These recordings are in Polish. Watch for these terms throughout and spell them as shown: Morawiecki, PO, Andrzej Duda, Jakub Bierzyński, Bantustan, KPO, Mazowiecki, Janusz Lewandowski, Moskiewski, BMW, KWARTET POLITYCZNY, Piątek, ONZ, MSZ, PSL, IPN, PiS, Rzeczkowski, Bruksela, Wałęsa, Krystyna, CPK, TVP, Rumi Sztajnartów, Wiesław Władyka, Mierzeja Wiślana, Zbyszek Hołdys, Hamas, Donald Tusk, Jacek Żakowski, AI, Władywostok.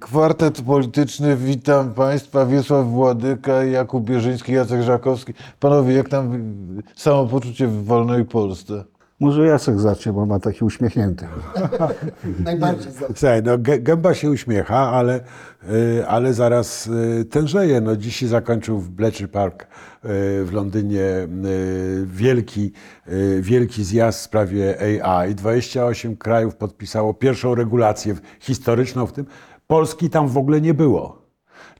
Kwartet polityczny, witam Państwa, Wiesław Władyka, Jakub Bierzyński, Jacek Żakowski. Panowie, jak tam samopoczucie w wolnej Polsce? Może Jacek zacznie, bo ma taki uśmiechnięty. Najbardziej zacznie. No, gęba się uśmiecha, ale zaraz tężeje. No, dziś się zakończył w Bletchley Park w Londynie wielki zjazd w sprawie AI. 28 krajów podpisało pierwszą regulację historyczną w tym. Polski tam w ogóle nie było.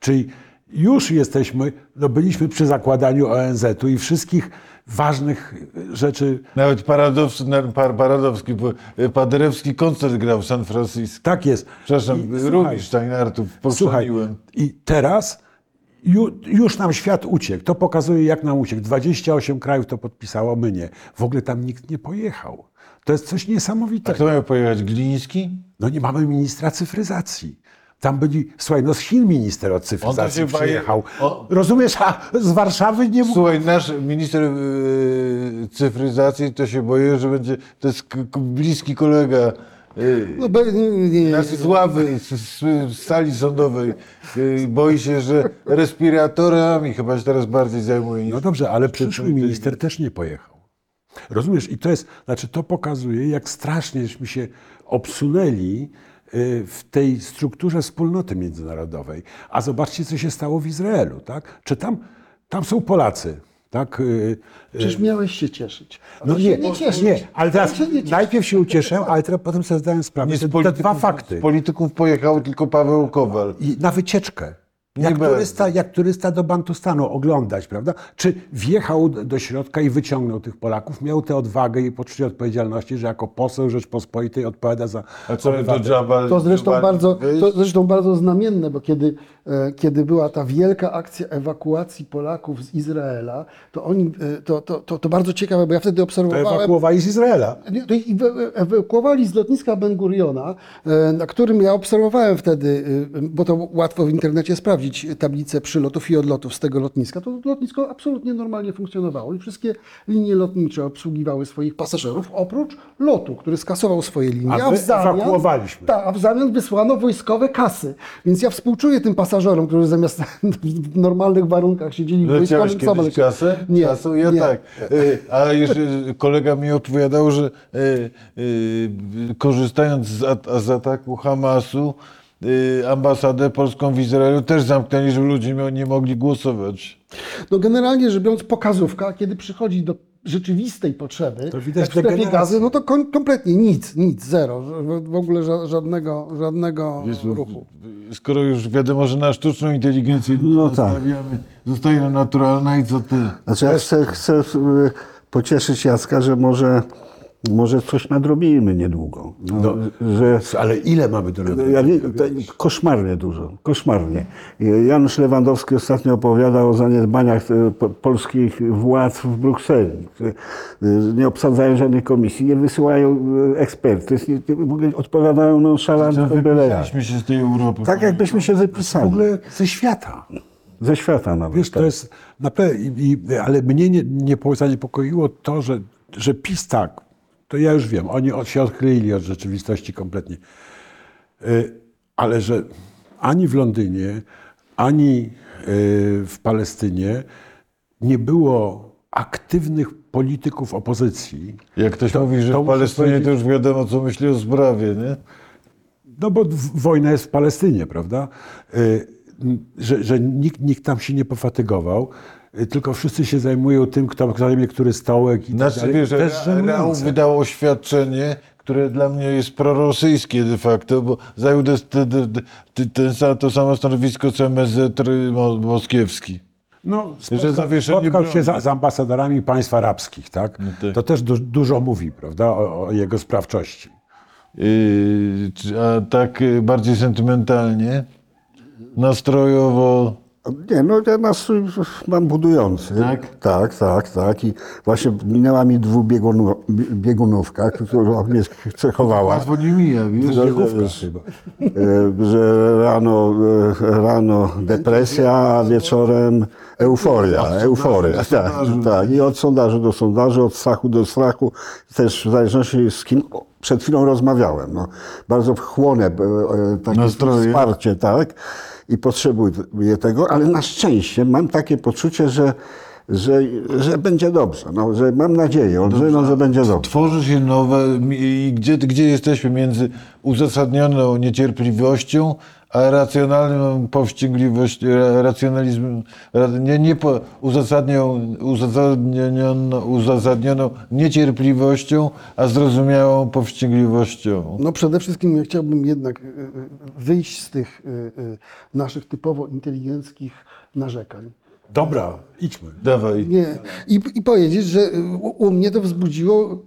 Czyli już jesteśmy, no byliśmy przy zakładaniu ONZ-u i wszystkich ważnych rzeczy. Nawet Paradowski, Paderewski koncert grał w San Francisco. Tak jest. Przepraszam, Rumi Sztajnartów, posłuchałem. I teraz już nam świat uciekł. To pokazuje, jak nam uciekł. 28 krajów to podpisało, my nie. W ogóle tam nikt nie pojechał. To jest coś niesamowitego. A kto miał pojechać? Gliński? No nie mamy ministra cyfryzacji. Tam byli, słuchaj, no z Chin minister od cyfryzacji przyjechał. Rozumiesz, a z Warszawy nie mógł. Słuchaj, nasz minister cyfryzacji to się boję, że będzie, to jest bliski kolega z ławy, z sali sądowej. Boi się, że respiratorami chyba się teraz bardziej zajmuje. No dobrze, ale przyszły minister też nie pojechał. Rozumiesz, i to jest, znaczy to pokazuje, jak strasznieśmy się obsunęli w tej strukturze wspólnoty międzynarodowej. A zobaczcie, co się stało w Izraelu, tak? Czy tam są Polacy, tak? Przecież miałeś się cieszyć. No nie, ale teraz najpierw się ucieszę, ale teraz potem sobie zdałem sprawę. Te dwa fakty. Z polityków pojechał tylko Paweł Kowal. I na wycieczkę. Jak turysta do Bantustanu oglądać, prawda? Czy wjechał do środka i wyciągnął tych Polaków? Miał tę odwagę i poczucie odpowiedzialności, że jako poseł Rzeczpospolitej odpowiada za... A co to zresztą bardzo znamienne, bo kiedy była ta wielka akcja ewakuacji Polaków z Izraela, to oni... To bardzo ciekawe, bo ja wtedy obserwowałem... To ewakuowali z Izraela. Ewakuowali z lotniska Ben-Guriona, na którym ja obserwowałem wtedy, bo to łatwo w internecie sprawdzić, tablicę przylotów i odlotów z tego lotniska, to lotnisko absolutnie normalnie funkcjonowało i wszystkie linie lotnicze obsługiwały swoich pasażerów, oprócz lotu, który skasował swoje linie, a w zamian wysłano wojskowe kasy. Więc ja współczuję tym pasażerom, którzy zamiast w normalnych warunkach siedzieli w wojskowym samolocie. Kasę? Nie. Kasą? Ja nie. Tak. A jeszcze kolega mi odpowiadał, że korzystając z ataku Hamasu, ambasadę polską w Izraelu też zamknęli, żeby ludzie nie mogli głosować. No generalnie rzecz biorąc, pokazówka, kiedy przychodzi do rzeczywistej potrzeby, to widać w strefie gazy, no to kompletnie nic, zero, w ogóle żadnego ruchu. Skoro już wiadomo, że na sztuczną inteligencję zostaje nam naturalna i co ty? Znaczy ja chcę pocieszyć Jacka, że może coś nadrobimy niedługo. Ale ile mamy do robienia? Koszmarnie dużo. Koszmarnie. Janusz Lewandowski ostatnio opowiadał o zaniedbaniach polskich władz w Brukseli. Nie obsadzają żadnych komisji, nie wysyłają ekspertyz, odpowiadają nonszalantem. Wypisaliśmy się z tej Europy. Tak jakbyśmy się wypisali. W ogóle ze świata. Ze świata nawet. Wiesz, tak. To jest ale mnie zaniepokoiło to, że PiS tak. To ja już wiem, oni się odkleili od rzeczywistości kompletnie. Ale że ani w Londynie, ani w Palestynie nie było aktywnych polityków opozycji. Jak ktoś mówi, że w Palestynie to już wiadomo, co myśli o sprawie, nie? No bo wojna jest w Palestynie, prawda? Że nikt tam się nie pofatygował. Tylko wszyscy się zajmują tym, kto zajmie który stołek. Reał wydał oświadczenie, które dla mnie jest prorosyjskie de facto, bo zajął to samo stanowisko, co MSZ Moskiewski. No, spotkał się z ambasadorami państw arabskich, tak? No tak. To też dużo mówi, prawda, o jego sprawczości. A tak bardziej sentymentalnie, nastrojowo... Nie, no ja nastrój mam budujący. Tak? Tak. I właśnie minęła mi dwubiegunówka, która mnie cechowała. A ja wiesz, że rano depresja, a wieczorem euforia. Tak. I od sondaży do sondaży, od strachu do strachu, też w zależności z kim przed chwilą rozmawiałem. No, bardzo chłonę takie wsparcie, tak? I potrzebuję tego, ale na szczęście mam takie poczucie, że będzie dobrze, no, że mam nadzieję, że będzie dobrze. Tworzy się nowe i gdzie jesteśmy między uzasadnioną niecierpliwością a racjonalną powściągliwością, racjonalizmem, uzasadnioną niecierpliwością, a zrozumiałą powściągliwością? No przede wszystkim ja chciałbym jednak wyjść z tych naszych typowo inteligenckich narzekań. Dobra, idźmy. Dawaj. Nie. I powiedzieć, że u mnie to wzbudziło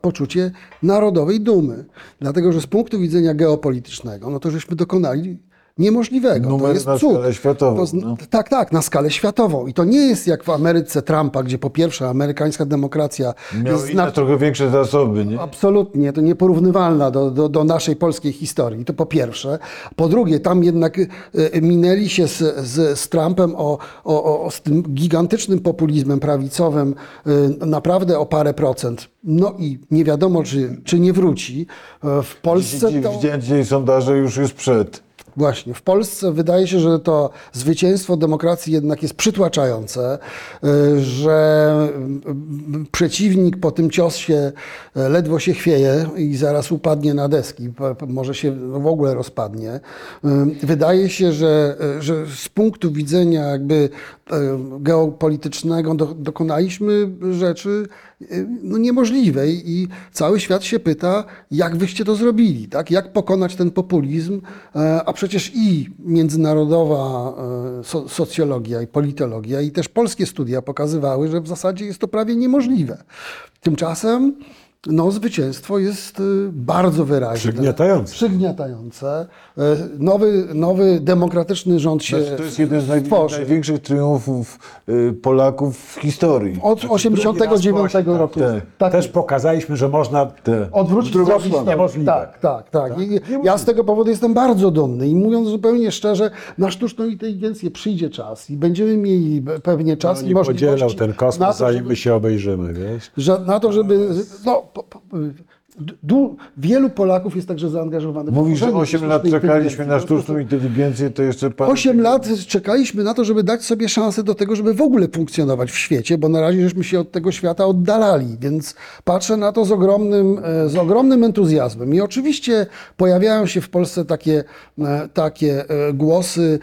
poczucie narodowej dumy. Dlatego, że z punktu widzenia geopolitycznego, no to żeśmy dokonali niemożliwego. Numer to jest na cud. Skalę światową. No. Tak, na skalę światową. I to nie jest jak w Ameryce Trumpa, gdzie po pierwsze amerykańska demokracja miała trochę większe zasoby, nie? Absolutnie. To nieporównywalna do naszej polskiej historii. To po pierwsze. Po drugie, tam jednak minęli się z Trumpem z tym gigantycznym populizmem prawicowym naprawdę o parę procent. No i nie wiadomo, czy nie wróci. W Polsce dzisiaj sondaże już jest przed. Właśnie. W Polsce wydaje się, że to zwycięstwo demokracji jednak jest przytłaczające, że przeciwnik po tym ciosie ledwo się chwieje i zaraz upadnie na deski, może się w ogóle rozpadnie. Wydaje się, że z punktu widzenia jakby geopolitycznego dokonaliśmy rzeczy no niemożliwej i cały świat się pyta, jak wyście to zrobili, tak? Jak pokonać ten populizm, a przecież i międzynarodowa socjologia i politologia i też polskie studia pokazywały, że w zasadzie jest to prawie niemożliwe. Tymczasem no, zwycięstwo jest bardzo wyraźne. Przygniatające. Nowy demokratyczny rząd się tworzy. To jest jeden z największych triumfów Polaków w historii. Od 1989 roku. Też pokazaliśmy, że można odwrócić niemożliwe. Tak. I ja z tego powodu jestem bardzo dumny. I mówiąc zupełnie szczerze, na sztuczną inteligencję przyjdzie czas i będziemy mieli pewnie czas i możliwości. Podzielał ten kosmos, zanim my się obejrzymy. Wiesz? Na to, żeby... No, wielu Polaków jest także zaangażowanych. Mówisz, że 8 lat czekaliśmy na sztuczną inteligencję, to jeszcze parę... 8 lat czekaliśmy na to, żeby dać sobie szansę do tego, żeby w ogóle funkcjonować w świecie, bo na razie żeśmy się od tego świata oddalali, więc patrzę na to z ogromnym entuzjazmem. I oczywiście pojawiają się w Polsce takie głosy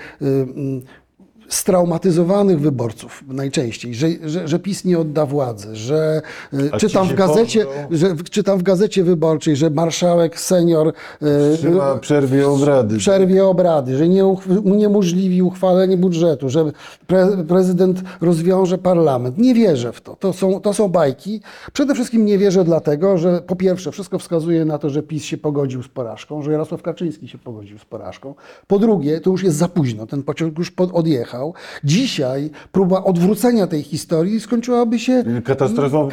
straumatyzowanych wyborców najczęściej, że PiS nie odda władzy, że czytam w Gazecie Wyborczej, że marszałek senior przerwie obrady, że nie uniemożliwi uchwalenie budżetu, że prezydent rozwiąże parlament. Nie wierzę w to. To są bajki. Przede wszystkim nie wierzę dlatego, że po pierwsze wszystko wskazuje na to, że PiS się pogodził z porażką, że Jarosław Kaczyński się pogodził z porażką. Po drugie, to już jest za późno. Ten pociąg już odjechał. Dzisiaj próba odwrócenia tej historii skończyłaby się katastrofą.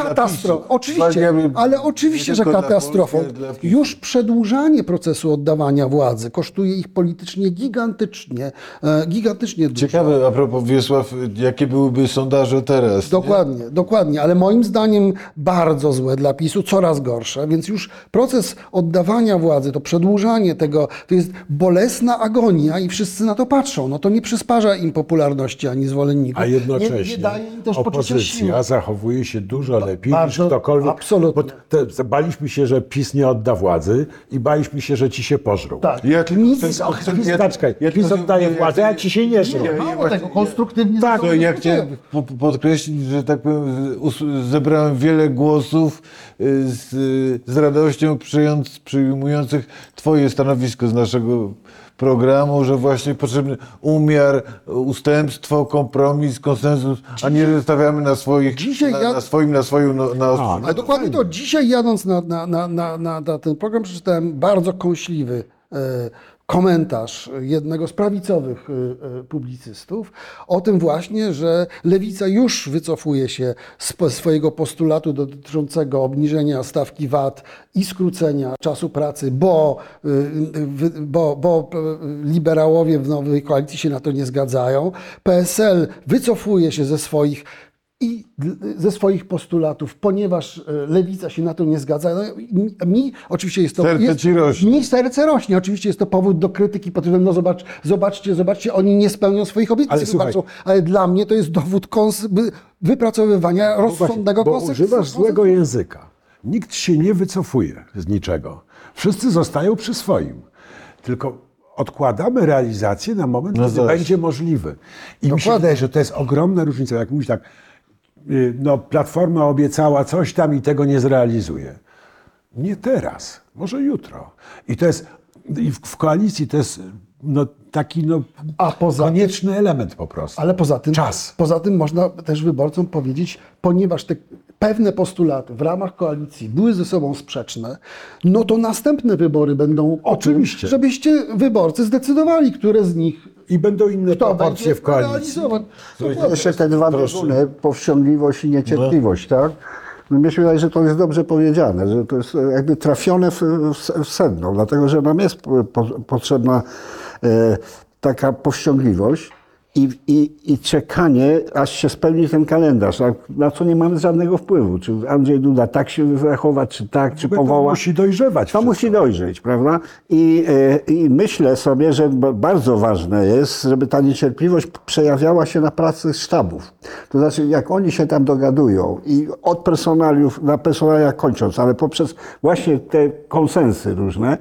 Oczywiście, że katastrofą. Już przedłużanie procesu oddawania władzy kosztuje ich politycznie gigantycznie dużo. Ciekawe, a propos Wiesław, jakie byłyby sondaże teraz? Dokładnie, ale moim zdaniem bardzo złe dla PiS-u, coraz gorsze, więc już proces oddawania władzy, to przedłużanie tego, to jest bolesna agonia i wszyscy na to patrzą. No to nie przysparza im popularności ani zwolenników. A jednocześnie nie opozycja zachowuje się dużo lepiej niż ktokolwiek. Absolutnie. Baliśmy się, że PiS nie odda władzy i baliśmy się, że ci się pożrą. Tak. PiS oddaje władzę, a ci się nie żrą. Mało tego, konstruktywnie. Tak, to ja chciałem podkreślić, że tak powiem, zebrałem wiele głosów z radością przyjmujących twoje stanowisko z naszego programu, że właśnie potrzebny umiar, ustępstwo, kompromis, konsensus, a nie zostawiamy na swoich, na swoim. Ale dokładnie to. Dzisiaj jadąc na ten program przeczytałem bardzo kąśliwy komentarz jednego z prawicowych publicystów o tym właśnie, że lewica już wycofuje się z swojego postulatu dotyczącego obniżenia stawki VAT i skrócenia czasu pracy, bo liberałowie w nowej koalicji się na to nie zgadzają. PSL wycofuje się ze swoich postulatów, ponieważ lewica się na to nie zgadza. No, mi oczywiście jest to... serce rośnie. Oczywiście jest to powód do krytyki pod tytułem, no zobaczcie, oni nie spełnią swoich obietnic. Ale dla mnie to jest dowód wypracowywania rozsądnego konsekwencji. Używasz złego języka. Nikt się nie wycofuje z niczego. Wszyscy zostają przy swoim. Tylko odkładamy realizację na moment, kiedy będzie możliwy. I mi się wydaje, że to jest ogromna różnica. Jak mówisz tak, no Platforma obiecała coś tam i tego nie zrealizuje. Nie teraz, może jutro. I to jest, w koalicji to jest konieczny element po prostu. Ale poza tym można też wyborcom powiedzieć, ponieważ te pewne postulaty w ramach koalicji były ze sobą sprzeczne, no to następne wybory będą oczywiście, żebyście wyborcy zdecydowali, które z nich i będą inne proporcje w koalicji. Jeszcze te dwa drużyny, powściągliwość i niecierpliwość, tak? Mnie się wydaje, że to jest dobrze powiedziane, że to jest jakby trafione w sedno, dlatego że nam jest potrzebna taka powściągliwość i czekanie, aż się spełni ten kalendarz, na co nie mamy żadnego wpływu. Czy Andrzej Duda tak się zachowa, czy powoła. To musi dojrzewać. To wszystko musi dojrzeć, prawda? I myślę sobie, że bardzo ważne jest, żeby ta niecierpliwość przejawiała się na pracy sztabów. To znaczy, jak oni się tam dogadują i od personaliów, na personaliach kończąc, ale poprzez właśnie te konsensy różne,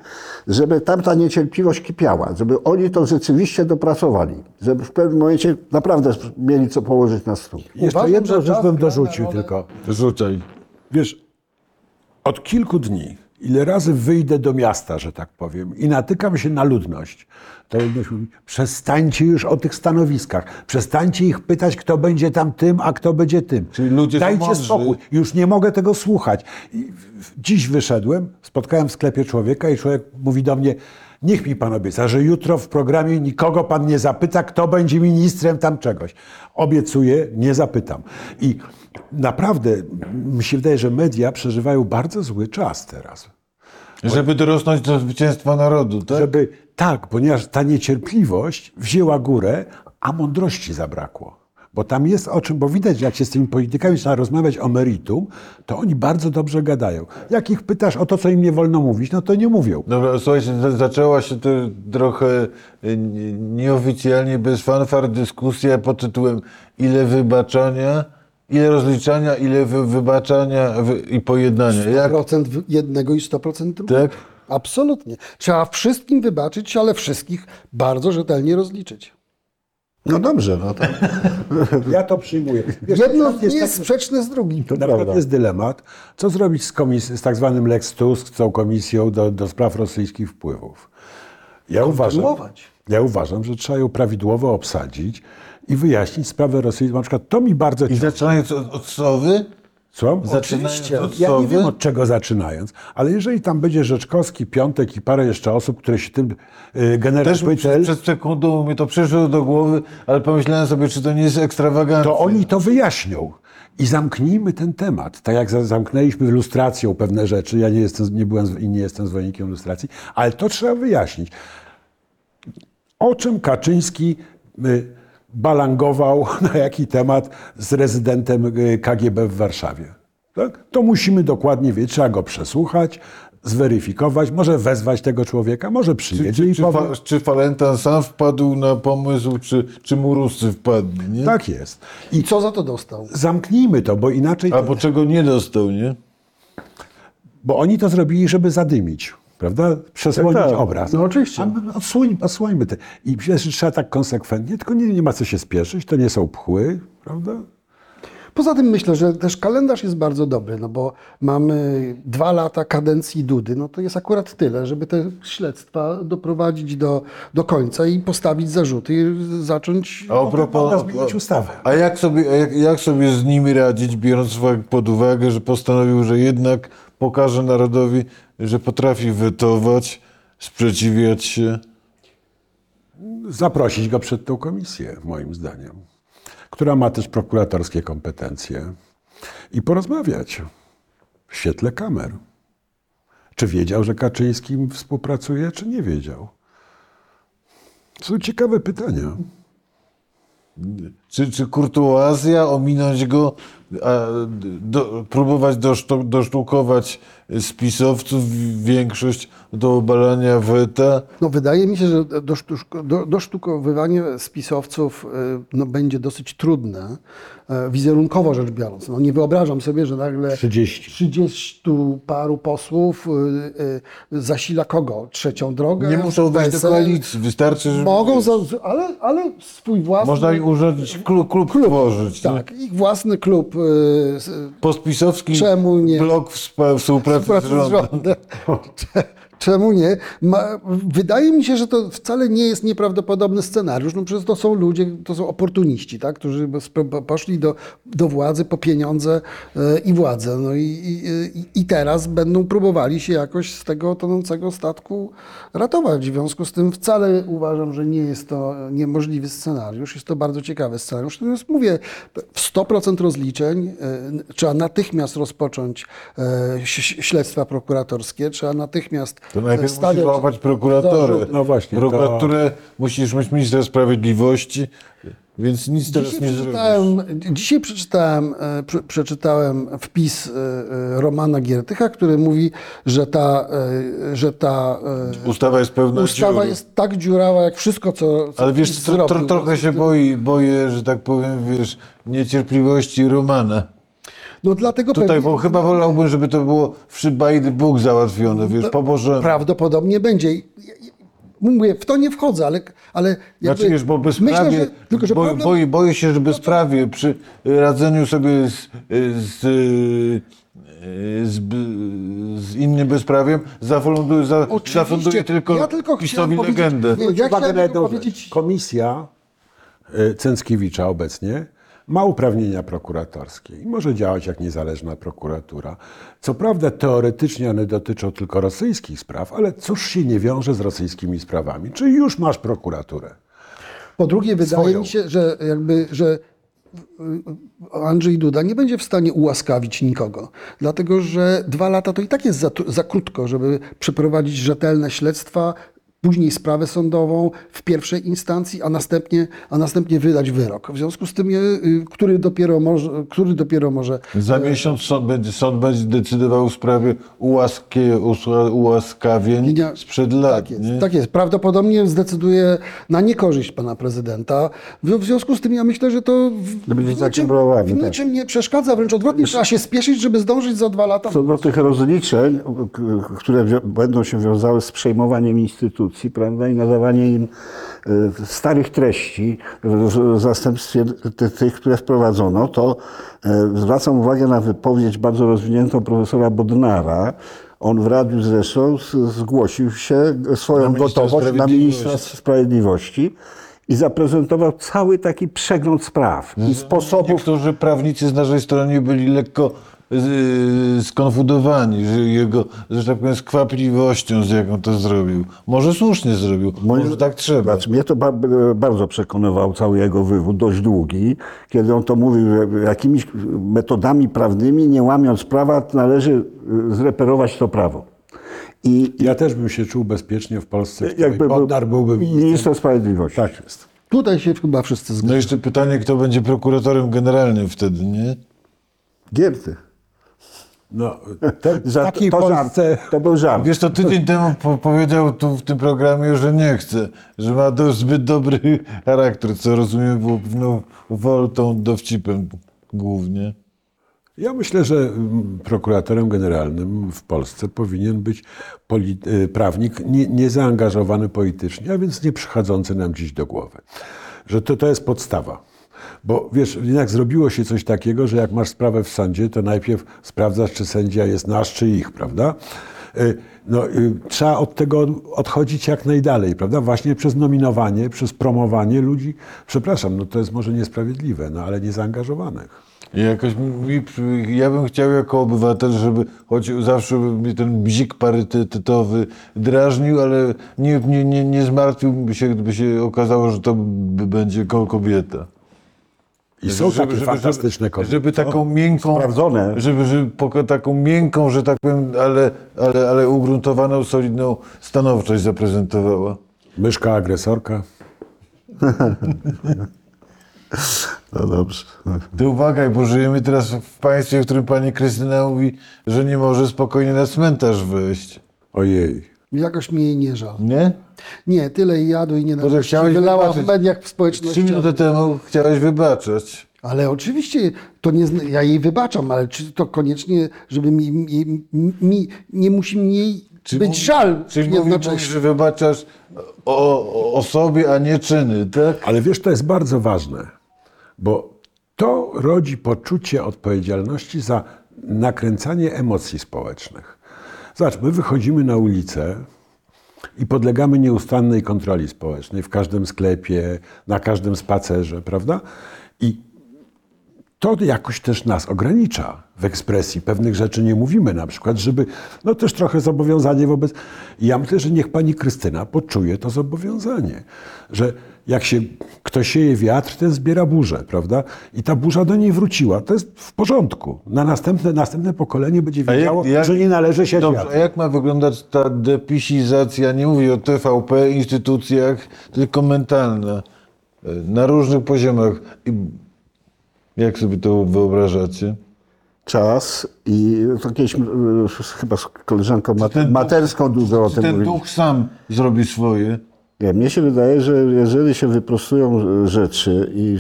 żeby tam ta niecierpliwość kipiała, żeby oni to rzeczywiście dopracowali, żeby w pewnym momencie naprawdę mieli co położyć na stół. Jeszcze jedną rzecz bym dorzucił tylko. Rzucaj. Wiesz, od kilku dni, ile razy wyjdę do miasta, że tak powiem, i natykam się na ludność, to ludność mówi, przestańcie już o tych stanowiskach, przestańcie ich pytać, kto będzie tam tym, a kto będzie tym. Czyli ludzie dajcie spokój, już nie mogę tego słuchać. I dziś wyszedłem, spotkałem w sklepie człowieka i człowiek mówi do mnie, niech mi pan obieca, że jutro w programie nikogo pan nie zapyta, kto będzie ministrem tam czegoś. Obiecuję, nie zapytam. I naprawdę mi się wydaje, że media przeżywają bardzo zły czas teraz. Żeby dorosnąć do zwycięstwa narodu, tak? Ponieważ ta niecierpliwość wzięła górę, a mądrości zabrakło. Bo tam jest o czym, bo widać, jak się z tymi politykami trzeba rozmawiać o meritum, to oni bardzo dobrze gadają. Jak ich pytasz o to, co im nie wolno mówić, no to nie mówią. Dobra, słuchajcie, zaczęła się to trochę nieoficjalnie, bez fanfar dyskusja pod tytułem ile wybaczania, ile rozliczania, ile wybaczania i pojednania. 100% jednego i 100% drugiego. Tak? Absolutnie. Trzeba wszystkim wybaczyć, ale wszystkich bardzo rzetelnie rozliczyć. No dobrze, no to ja to przyjmuję. Wiesz, jedno jest sprzeczne z drugim. To na przykład jest dylemat, co zrobić z tak zwanym Lex Tusk, z tą komisją do spraw rosyjskich wpływów. Ja uważam, że trzeba ją prawidłowo obsadzić i wyjaśnić sprawę rosyjską. Na przykład to mi bardzo... I zaczynając od Sowy? Co? Oczywiście. Ja nie wiem od czego zaczynając, ale jeżeli tam będzie Rzeczkowski, Piątek i parę jeszcze osób, które się tym generują... Przed sekundą mi to przyszło do głowy, ale pomyślałem sobie, czy to nie jest ekstrawagancja. To oni to wyjaśnią i zamknijmy ten temat. Tak jak zamknęliśmy lustracją pewne rzeczy, ja nie jestem zwolennikiem lustracji, ale to trzeba wyjaśnić. O czym Kaczyński... balangował na jaki temat z rezydentem KGB w Warszawie. Tak? To musimy dokładnie wiedzieć, trzeba go przesłuchać, zweryfikować, może wezwać tego człowieka, może przyjedzie i powie... Czy Falentan sam wpadł na pomysł, czy mu Ruscy wpadli? Nie? Tak jest. I co za to dostał? Zamknijmy to, bo inaczej... Albo czego nie dostał, nie? Bo oni to zrobili, żeby zadymić. Prawda? Przesłonić obraz. No oczywiście. Odsłońmy te. I przecież trzeba tak konsekwentnie, tylko nie ma co się spieszyć, to nie są pchły, prawda? Poza tym myślę, że też kalendarz jest bardzo dobry, no bo mamy 2 lata kadencji Dudy, no to jest akurat tyle, żeby te śledztwa doprowadzić do końca i postawić zarzuty i zacząć zmienić ustawę. A jak sobie z nimi radzić, biorąc pod uwagę, że postanowił, że jednak pokaże narodowi, że potrafi wetować, sprzeciwiać się? zaprosić go przed tą komisję, moim zdaniem, która ma też prokuratorskie kompetencje i porozmawiać w świetle kamer. Czy wiedział, że Kaczyński współpracuje, czy nie wiedział? To są ciekawe pytania. Czy kurtuazja, ominąć go, próbować dosztukować spisowców, większość do obalania weta? No, wydaje mi się, że dosztukowywanie spisowców będzie dosyć trudne, wizerunkowo rzecz biorąc. No, nie wyobrażam sobie, że nagle 30 paru posłów zasila kogo? Trzecią drogę? Nie muszą wejść do koalicji, wystarczy, że... Mogą, ale swój własny... Można ich urządzić, klub tworzyć. Tak, nie? Ich własny klub. Postpisowski czemu nie? Blok współpracy z rządem. Czemu nie? Wydaje mi się, że to wcale nie jest nieprawdopodobny scenariusz. No przecież to są ludzie, to są oportuniści, tak? Którzy poszli do władzy po pieniądze i władzę. No i teraz będą próbowali się jakoś z tego tonącego statku ratować. W związku z tym wcale uważam, że nie jest to niemożliwy scenariusz. Jest to bardzo ciekawy scenariusz. Natomiast mówię, w 100% rozliczeń trzeba natychmiast rozpocząć śledztwa prokuratorskie, trzeba natychmiast... To najpierw musisz łapać prokuratory. No właśnie. Prokuraturę to... musisz mieć ministra sprawiedliwości, więc nic teraz nie zrobisz. Dzisiaj przeczytałem wpis Romana Giertycha, który mówi, że ta ustawa jest pełna dziur. Jest tak dziurawa, jak wszystko, co ale wiesz, trochę się boję, że tak powiem, wiesz, niecierpliwości Romana. No dlatego tutaj, pewnie... bo chyba wolałbym, żeby to było by the book załatwione, wiesz, po Boże. Prawdopodobnie będzie. Mówię, w to nie wchodzę, ale jakby... Znaczy, wiesz, bo bezprawie, myślę, że... Tylko, że problem... boję się, że bezprawie przy radzeniu sobie z innym bezprawiem zafunduje tylko PiS-owi legendę. Komisja Cenckiewicza obecnie ma uprawnienia prokuratorskie i może działać jak niezależna prokuratura. Co prawda teoretycznie one dotyczą tylko rosyjskich spraw, ale cóż się nie wiąże z rosyjskimi sprawami? Czyli już masz prokuraturę. Po drugie, wydaje mi się, że że Andrzej Duda nie będzie w stanie ułaskawić nikogo, dlatego że 2 lata to i tak jest za krótko, żeby przeprowadzić rzetelne śledztwa, później sprawę sądową w pierwszej instancji, a następnie wydać wyrok. W związku z tym, który dopiero może... Za miesiąc sąd będzie decydował w sprawie ułaskawień sprzed lat. Tak jest. Prawdopodobnie zdecyduje na niekorzyść pana prezydenta. W związku z tym ja myślę, że to w niczym nie przeszkadza, wręcz odwrotnie. Trzeba się spieszyć, żeby zdążyć za 2 lata. Co do tych rozliczeń, które będą się wiązały z przejmowaniem instytucji, prawda, i nadawanie im starych treści w zastępstwie tych, które wprowadzono, to zwracam uwagę na wypowiedź bardzo rozwiniętą profesora Bodnara. On w radiu zresztą zgłosił się swoją gotowość na ministra sprawiedliwości i zaprezentował cały taki przegląd spraw i sposobów. Niektórzy prawnicy z naszej strony byli lekko skonfundowani, że jego, że tak powiem, skwapliwością, z jaką to zrobił. Może słusznie zrobił, może tak trzeba. Znaczy, mnie to bardzo przekonywał cały jego wywód, dość długi, kiedy on to mówił, że jakimiś metodami prawnymi, nie łamiąc prawa, należy zreperować to prawo. Ja też bym się czuł bezpiecznie w Polsce, jakby Bodnar byłby ministrem sprawiedliwości. Tak jest. Tutaj się chyba wszyscy zgadzają. No jeszcze pytanie, kto będzie prokuratorem generalnym wtedy, nie? Giertych. No, to był żart. Wiesz, to tydzień temu powiedział tu w tym programie, że nie chce, że ma zbyt dobry charakter, co rozumiem było pewną woltą dowcipem głównie. Ja myślę, że prokuratorem generalnym w Polsce powinien być prawnik niezaangażowany politycznie, a więc nie przychodzący nam dziś do głowy, że to jest podstawa. Bo wiesz, jednak zrobiło się coś takiego, że jak masz sprawę w sądzie, to najpierw sprawdzasz, czy sędzia jest nasz, czy ich, prawda? No, trzeba od tego odchodzić jak najdalej, prawda? Właśnie przez nominowanie, przez promowanie ludzi, przepraszam, no to jest może niesprawiedliwe, no ale niezaangażowanych. Jakoś ja bym chciał jako obywatel, żeby choć zawsze mnie ten bzik parytetowy drażnił, ale nie zmartwiłbym się, gdyby się okazało, że to będzie kobieta. I są takie fantastyczne kobiety. Żeby taką miękką, sprawdzone. Żeby taką miękką, że tak powiem, ale ugruntowaną, solidną stanowczość zaprezentowała. Myszka agresorka. No dobrze. Ty uwagaj, bo żyjemy teraz w państwie, w którym pani Krystyna mówi, że nie może spokojnie na cmentarz wejść. Ojej. Jakoś mi jej nie żal. Nie? Nie, tyle i jadł i nie wylała w mediach społecznościowych. 3 minuty temu chciałeś wybaczać. Ale oczywiście, to nie, ja jej wybaczam, ale czy to koniecznie, żeby mi nie musi mi jej być żal. Czyli mówisz, że wybaczasz o sobie, a nie czyny, tak? Ale wiesz, to jest bardzo ważne, bo to rodzi poczucie odpowiedzialności za nakręcanie emocji społecznych. Zobacz, my wychodzimy na ulicę i podlegamy nieustannej kontroli społecznej w każdym sklepie, na każdym spacerze, prawda? I to jakoś też nas ogranicza w ekspresji. Pewnych rzeczy nie mówimy na przykład, żeby, no też trochę zobowiązanie wobec... Ja myślę, że niech pani Krystyna poczuje to zobowiązanie, że jak się kto sieje wiatr, ten zbiera burzę, prawda? I ta burza do niej wróciła. To jest w porządku. Na następne pokolenie będzie wiedziało, że nie należy się wiatr. A jak ma wyglądać ta depisizacja? Nie mówię o TVP, instytucjach, tylko mentalna. Na różnych poziomach. I jak sobie to wyobrażacie? Czas i to kiedyś chyba z koleżanką Materską dużo o tym mówili. Ten duch sam zrobi swoje. Nie, mnie się wydaje, że jeżeli się wyprostują rzeczy i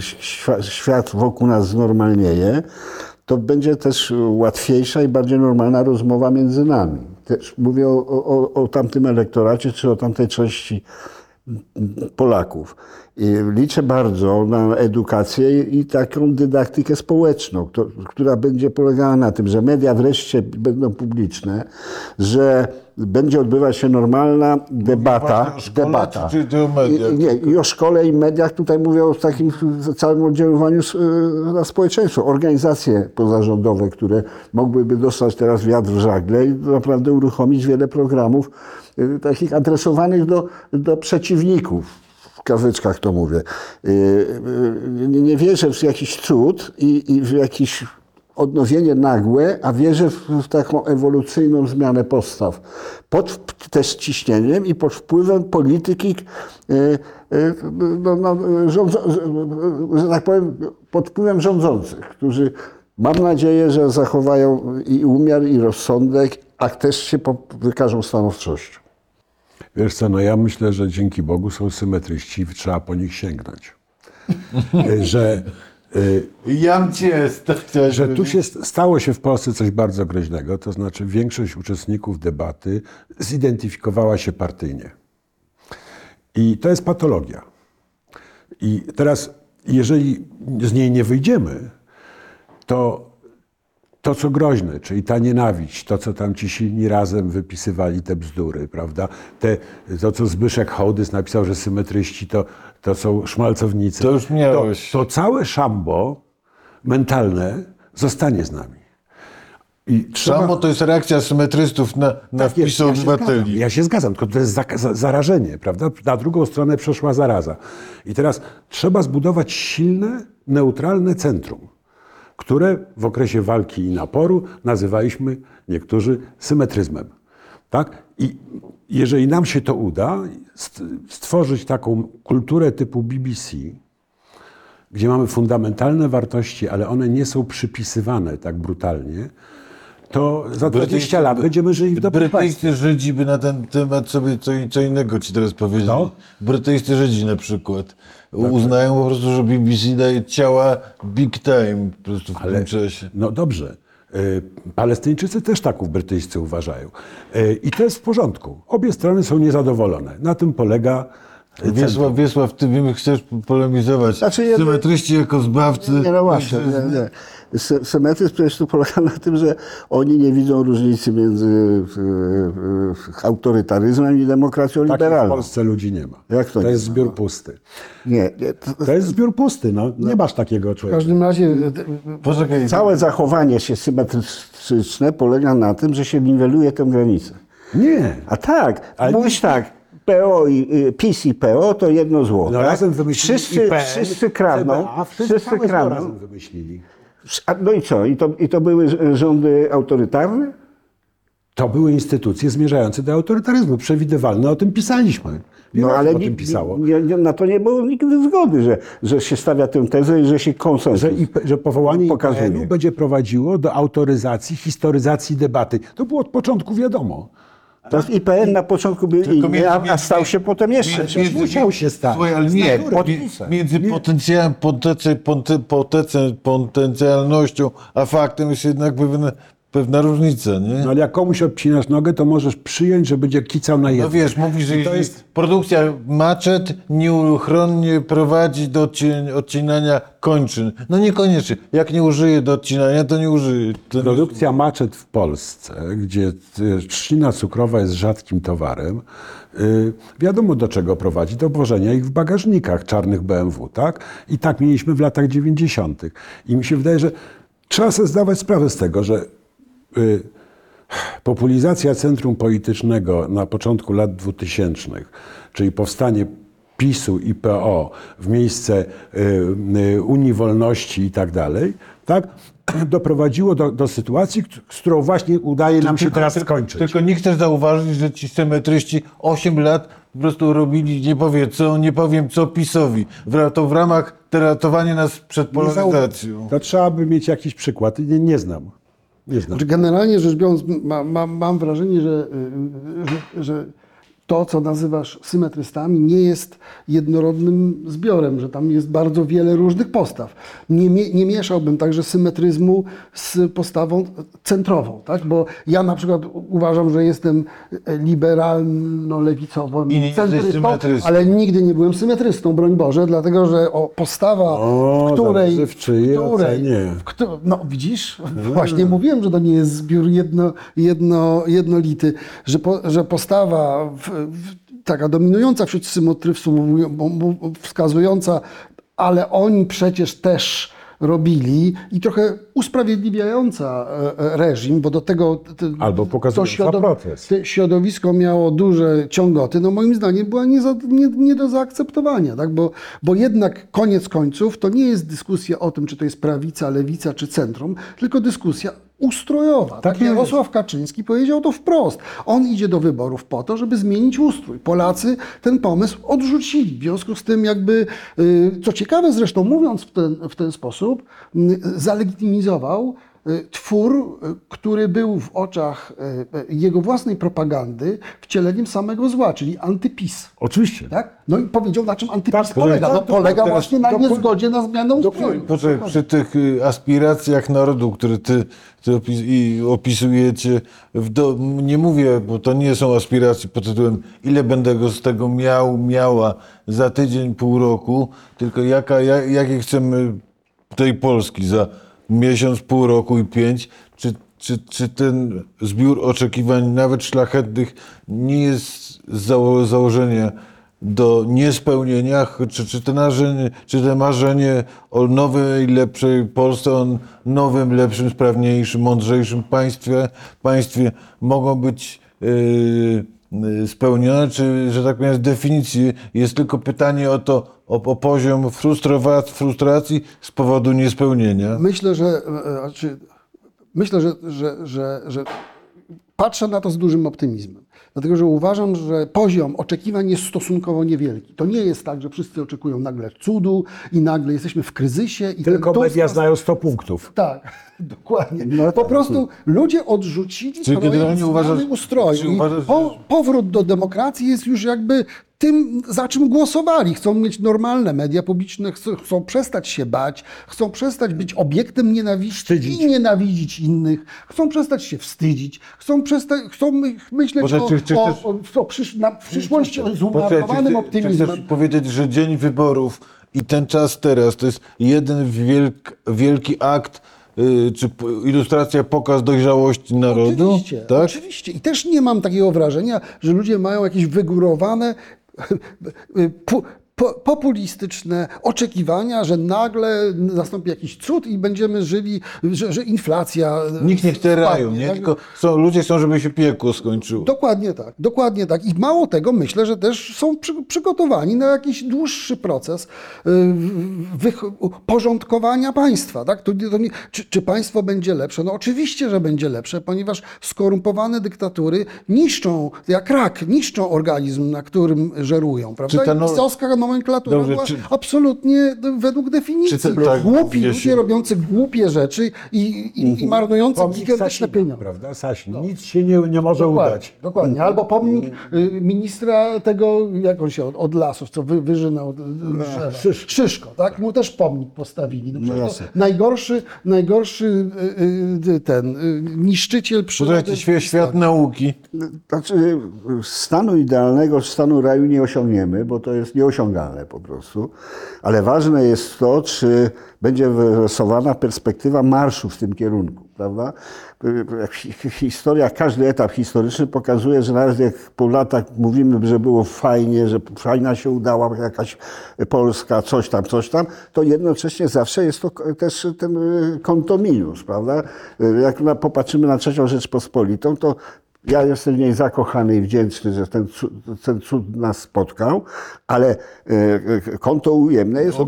świat wokół nas znormalnieje, to będzie też łatwiejsza i bardziej normalna rozmowa między nami. Też mówię o tamtym elektoracie czy o tamtej części Polaków. I liczę bardzo na edukację i taką dydaktykę społeczną, która będzie polegała na tym, że media wreszcie będą publiczne, że będzie odbywać się normalna debata. O szkole, debata. Czy o mediach? I o szkole i mediach. Tutaj mówię o takim całym oddziaływaniu na społeczeństwo. Organizacje pozarządowe, które mogłyby dostać teraz wiatr w żagle i naprawdę uruchomić wiele programów takich adresowanych do przeciwników. W kawyczkach to mówię. Nie wierzę w jakiś cud i w jakieś odnowienie nagłe, a wierzę w taką ewolucyjną zmianę postaw. Pod też ciśnieniem i pod wpływem polityki, że tak powiem, pod wpływem rządzących, którzy mam nadzieję, że zachowają i umiar, i rozsądek, a też się wykażą stanowczością. Wiesz co, no ja myślę, że dzięki Bogu są symetryści i trzeba po nich sięgnąć. Że, że tu się stało się w Polsce coś bardzo groźnego, to znaczy większość uczestników debaty zidentyfikowała się partyjnie. I to jest patologia. I teraz, jeżeli z niej nie wyjdziemy, to, co groźne, czyli ta nienawiść, to, co tam ci silni razem wypisywali, te bzdury, prawda? To, co Zbyszek Hołdys napisał, że symetryści to są szmalcownicy. To już miałeś. To całe szambo mentalne zostanie z nami. I szambo to jest reakcja symetrystów na wpisy obywateli. Ja się zgadzam, tylko to jest zarażenie, prawda? Na drugą stronę przeszła zaraza. I teraz trzeba zbudować silne, neutralne centrum, które w okresie walki i naporu nazywaliśmy niektórzy symetryzmem. Tak? I jeżeli nam się to uda, stworzyć taką kulturę typu BBC, gdzie mamy fundamentalne wartości, ale one nie są przypisywane tak brutalnie, to za 20 lat będziemy żyli w dobrym państwie. Brytyjscy Żydzi by na ten temat sobie co innego ci teraz powiedzieli. No? Brytyjscy Żydzi na przykład uznają po prostu, że BBC daje ciała big time po prostu w tym czasie. No dobrze. Palestyńczycy też taków brytyjscy uważają. I to jest w porządku. Obie strony są niezadowolone. Na tym polega... Wiesław, ty chcesz polemizować. Symetryści jako zbawcy... Nie, no właśnie. Sematyzm przecież tu polega na tym, że oni nie widzą różnicy między autorytaryzmem i demokracją liberalną. Tak w Polsce ludzi nie ma. Jak to jest zbiór pusty. Nie. To jest zbiór pusty, no. Nie masz takiego człowieka. W każdym razie... Poczekaj. Całe zachowanie się symetryczne polega na tym, że się niweluje tę granicę. Nie. A tak. Ale mówisz tak. PO i PiS i PO to jedno zło. No tak? Razem wymyślili wszyscy kradną. Wszyscy kradną. Razem wymyślili. No i co? I to były rządy autorytarne? To były instytucje zmierzające do autorytaryzmu. Przewidywalne, o tym pisaliśmy. No ale o tym pisało. Na to nie było nigdy zgody, że się stawia tę tezę i że się konsensus że powołanie IPN-u będzie prowadziło do autoryzacji, historyzacji debaty. To było od początku wiadomo. To IPN na początku był inny, a stał się potem jeszcze. Musiał się stać. Słuchaj, ale nie, między potencjalnością a faktem jest jednak pewna różnica, nie? No ale jak komuś obcinasz nogę, to możesz przyjąć, że będzie kicał na jedno. No wiesz, mówisz, że to jest... produkcja maczet nieuchronnie prowadzi do odcinania kończyn. No niekoniecznie. Jak nie użyje do odcinania, to nie użyje. Produkcja maczet w Polsce, gdzie trzcina cukrowa jest rzadkim towarem, wiadomo do czego prowadzi, do obwożenia ich w bagażnikach czarnych BMW, tak? I tak mieliśmy w latach 90. I mi się wydaje, że trzeba sobie zdawać sprawę z tego, że populizacja centrum politycznego na początku lat 2000, czyli powstanie PiS-u i PO w miejsce Unii Wolności i tak dalej, tak, doprowadziło do sytuacji, z którą właśnie udaje nam się teraz skończyć. Tylko nie chcesz zauważyć, że ci symetryści 8 lat po prostu robili nie powiem co PiS-owi. To w ramach ratowania nas przed polaryzacją. To trzeba by mieć jakiś przykład. Nie znam. Generalnie rzecz biorąc, mam wrażenie, że to, co nazywasz symetrystami, nie jest jednorodnym zbiorem, że tam jest bardzo wiele różnych postaw. Nie mieszałbym także symetryzmu z postawą centrową, tak? Bo ja na przykład uważam, że jestem liberalno-lewicowym centrystą, ale nigdy nie byłem symetrystą, broń Boże, dlatego że postawa, no widzisz, właśnie mówiłem, że to nie jest zbiór jednolity, że postawa taka dominująca wśród symetrystów, wskazująca, ale oni przecież też robili i trochę usprawiedliwiająca reżim, bo do tego albo pokazująca proces. Środowisko miało duże ciągoty, no moim zdaniem była nie do zaakceptowania, tak? Bo jednak koniec końców to nie jest dyskusja o tym, czy to jest prawica, lewica czy centrum, tylko dyskusja ustrojowa. Tak Jarosław Kaczyński powiedział to wprost. On idzie do wyborów po to, żeby zmienić ustrój. Polacy ten pomysł odrzucili. W związku z tym jakby, co ciekawe zresztą mówiąc w ten sposób, zalegitymizował twór, który był w oczach jego własnej propagandy wcieleniem samego zła, czyli antypis. Oczywiście. Tak? No i powiedział, na czym antypis polega. No, polega właśnie na niezgodzie na zmianę ustroju. Przy tych aspiracjach narodu, które ty opisujecie, nie mówię, bo to nie są aspiracje pod tytułem ile będę go z tego miała za tydzień, pół roku, tylko jakie chcemy tej Polski za miesiąc, pół roku i 5, czy ten zbiór oczekiwań, nawet szlachetnych, nie jest z założenia do niespełnienia, czy to marzenie o nowej, lepszej Polsce, o nowym, lepszym, sprawniejszym, mądrzejszym państwie mogą być spełnione, czy, że tak powiem, z definicji jest tylko pytanie o to, o poziom frustracji z powodu niespełnienia? Myślę, że patrzę na to z dużym optymizmem. Dlatego, że uważam, że poziom oczekiwań jest stosunkowo niewielki. To nie jest tak, że wszyscy oczekują nagle cudu i nagle jesteśmy w kryzysie. Tylko media znają 100 punktów. Tak, dokładnie. No, po prostu ludzie odrzucili projekt ustroju. Powrót do demokracji jest już jakby tym, za czym głosowali. Chcą mieć normalne media publiczne, chcą przestać się bać, chcą przestać być obiektem nienawiści i nienawidzić innych, chcą przestać się wstydzić, chcą myśleć na przyszłości z uwarunkowanym optymizmem. Chcesz powiedzieć, że dzień wyborów i ten czas teraz to jest jeden wielki akt czy ilustracja, pokaz dojrzałości narodu? Oczywiście, tak? Oczywiście. I też nie mam takiego wrażenia, że ludzie mają jakieś wygórowane, populistyczne oczekiwania, że nagle nastąpi jakiś cud i będziemy żyli, że inflacja... Nikt nie chce raju, nie? Tak? Tylko ludzie chcą, żeby się piekło skończyło. Dokładnie tak, dokładnie tak. I mało tego, myślę, że też są przygotowani na jakiś dłuższy proces porządkowania państwa. Tak? Czy państwo będzie lepsze? No oczywiście, że będzie lepsze, ponieważ skorumpowane dyktatury niszczą, jak rak, niszczą organizm, na którym żerują. Prawda? Nomenklatura była absolutnie według definicji. Głupi ludzie robiący głupie rzeczy i marnujący gigantyczne pieniądze. Prawda? Sasin. No. Nic się nie może dokładnie udać. Dokładnie. Albo pomnik ministra tego, jak on się od lasów, co wyżynał Szyszko. Tak? Mu też pomnik postawili. No najgorszy niszczyciel przyrody. Świat nauki. Znaczy, stanu idealnego, stanu raju nie osiągniemy, bo to jest nieosiągalne po prostu, ale ważne jest to, czy będzie wyrysowana perspektywa marszu w tym kierunku, prawda? Historia, każdy etap historyczny pokazuje, że nawet jak po latach mówimy, że było fajnie, że fajna się udała jakaś Polska, coś tam, to jednocześnie zawsze jest to też ten kontominus, prawda? Jak popatrzymy na III Rzeczpospolitą, to ja jestem w niej zakochany i wdzięczny, że ten cud nas spotkał, ale konto ujemne jest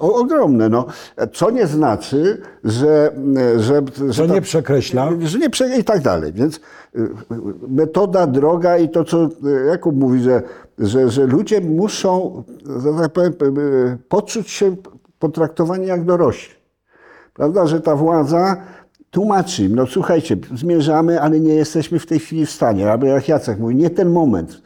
ogromne. No. Co nie znaczy, że nie przekreśla. Że nie przekreśla i tak dalej. Więc metoda, droga i to, co Jakub mówi, że ludzie muszą, że tak powiem, poczuć się potraktowani jak dorośli. Prawda, że ta władza tłumaczy im, no słuchajcie, zmierzamy, ale nie jesteśmy w tej chwili w stanie. Albo jak Jacek mówi, nie ten moment.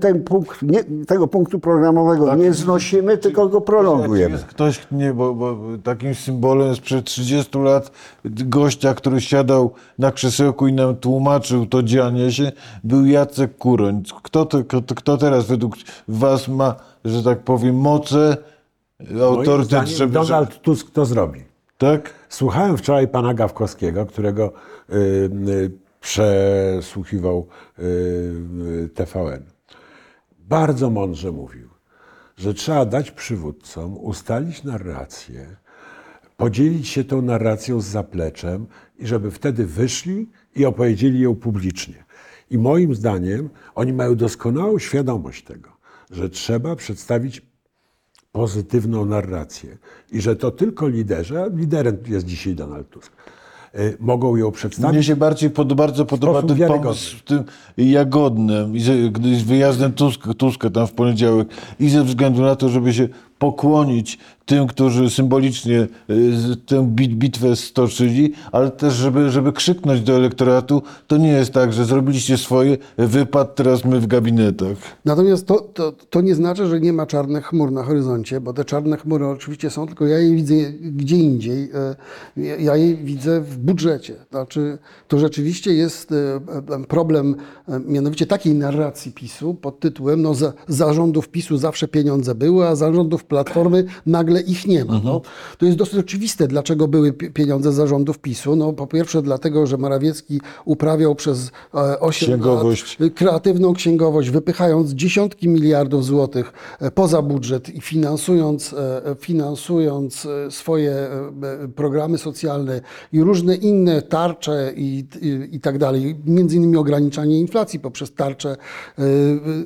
Ten punkt, tego punktu programowego tak, nie znosimy, tylko go prolongujemy. Jest ktoś, bo takim symbolem sprzed 30 lat gościa, który siadał na krzesełku i nam tłumaczył to dzianie się, był Jacek Kuroń. Kto teraz według was ma, że tak powiem, moce, autorytet, żeby... Donald Tusk to zrobi. Tak? Słuchałem wczoraj pana Gawkowskiego, którego przesłuchiwał TVN. Bardzo mądrze mówił, że trzeba dać przywódcom ustalić narrację, podzielić się tą narracją z zapleczem i żeby wtedy wyszli i opowiedzieli ją publicznie. I moim zdaniem oni mają doskonałą świadomość tego, że trzeba przedstawić pozytywną narrację i że to tylko liderzy, a liderem jest dzisiaj Donald Tusk, mogą ją przedstawić. Mnie się bardzo podoba ten pomysł z tym Jagodnem, z wyjazdem Tuska tam w poniedziałek i ze względu na to, żeby się pokłonić tym, którzy symbolicznie tę bitwę stoczyli, ale też, żeby krzyknąć do elektoratu, to nie jest tak, że zrobiliście swoje, wypad, teraz my w gabinetach. Natomiast to nie znaczy, że nie ma czarnych chmur na horyzoncie, bo te czarne chmury oczywiście są, tylko ja je widzę gdzie indziej. Ja je widzę w budżecie. Znaczy, to rzeczywiście jest problem mianowicie takiej narracji PiS-u pod tytułem no za rządów PiS-u zawsze pieniądze były, a za rządów Platformy nagle ich nie ma. No. To jest dosyć oczywiste, dlaczego były pieniądze za rządów PiS-u. No, po pierwsze dlatego, że Morawiecki uprawiał przez 8 lat kreatywną księgowość, wypychając dziesiątki miliardów złotych poza budżet i finansując swoje programy socjalne i różne inne tarcze i tak dalej. Między innymi ograniczanie inflacji poprzez tarczę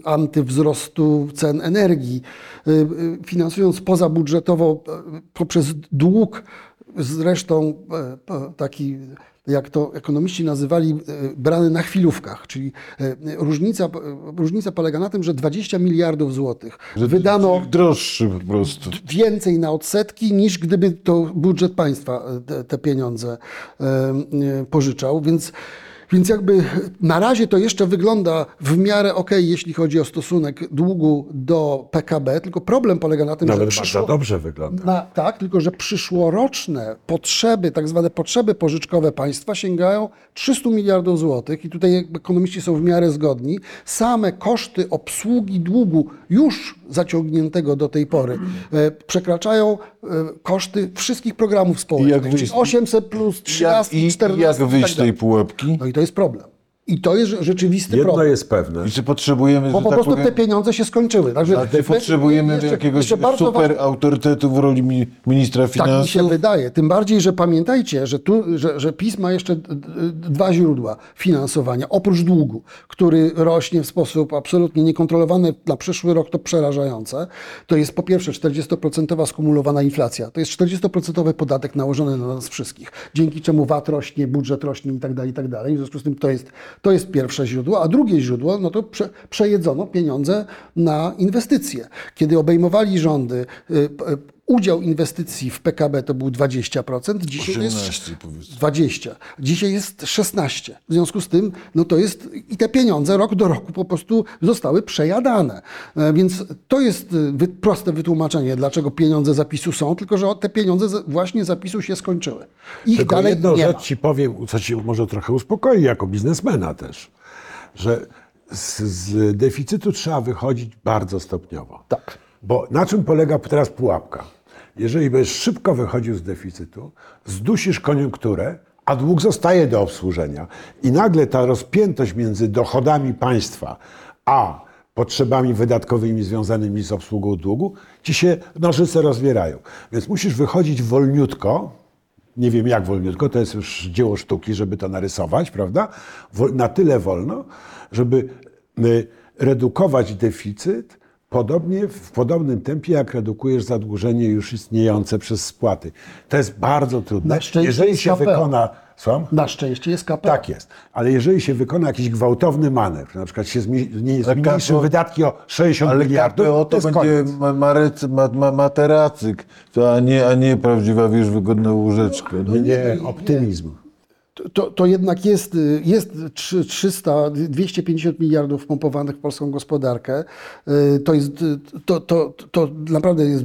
antywzrostu cen energii. Finansując pozabudżetowo poprzez dług, zresztą taki, jak to ekonomiści nazywali, brany na chwilówkach, czyli różnica polega na tym, że 20 miliardów złotych wydano droższy po prostu. Więcej na odsetki niż gdyby to budżet państwa te pieniądze pożyczał, więc jakby na razie to jeszcze wygląda w miarę okej, jeśli chodzi o stosunek długu do PKB, tylko problem polega na tym, nawet że bardzo dobrze wygląda. Tak, tylko że przyszłoroczne potrzeby, tak zwane potrzeby pożyczkowe państwa sięgają 300 miliardów złotych i tutaj jakby ekonomiści są w miarę zgodni. Same koszty obsługi długu już zaciągniętego do tej pory przekraczają koszty wszystkich programów społecznych, czyli 800+, 13, 14 i jak wyjść z tej pułapki? No i to jest problem. I to jest rzeczywisty problem. Jedno jest pewne. I czy potrzebujemy, bo po prostu te pieniądze się skończyły. Także potrzebujemy jakiegoś super autorytetu w roli ministra finansów? Tak mi się wydaje. Tym bardziej, że pamiętajcie, że PiS ma jeszcze dwa źródła finansowania. Oprócz długu, który rośnie w sposób absolutnie niekontrolowany na przyszły rok, to przerażające. To jest po pierwsze 40% skumulowana inflacja. To jest 40% podatek nałożony na nas wszystkich. Dzięki czemu VAT rośnie, budżet rośnie i tak dalej. W związku z tym to jest pierwsze źródło, a drugie źródło, no to przejedzono pieniądze na inwestycje. Kiedy obejmowali rządy, udział inwestycji w PKB to był 20%, dzisiaj 18, jest 20%, dzisiaj jest 16%. W związku z tym, no to jest i te pieniądze rok do roku po prostu zostały przejadane. Więc to jest proste wytłumaczenie, dlaczego pieniądze zapisu są, tylko że te pieniądze właśnie zapisu się skończyły. Jedną rzecz ci powiem, co ci może trochę uspokoi jako biznesmena też, że z deficytu trzeba wychodzić bardzo stopniowo. Tak. Bo na czym polega teraz pułapka? Jeżeli będziesz szybko wychodził z deficytu, zdusisz koniunkturę, a dług zostaje do obsłużenia. I nagle ta rozpiętość między dochodami państwa a potrzebami wydatkowymi związanymi z obsługą długu, ci się nożyce rozwierają. Więc musisz wychodzić wolniutko, nie wiem jak wolniutko, to jest już dzieło sztuki, żeby to narysować, prawda? Na tyle wolno, żeby redukować deficyt, w podobnym tempie, jak redukujesz zadłużenie już istniejące przez spłaty. To jest bardzo trudne. Jeżeli się wykona... Na szczęście jest KPO. Tak jest. Ale jeżeli się wykona jakiś gwałtowny manewr, na przykład się zmniejszy wydatki o 60 miliardów, KPO to jest będzie materacyk, a nie prawdziwa, wiesz, wygodna łóżeczka. No. Nie, optymizm. To jednak jest 250 miliardów pompowanych w polską gospodarkę. To naprawdę jest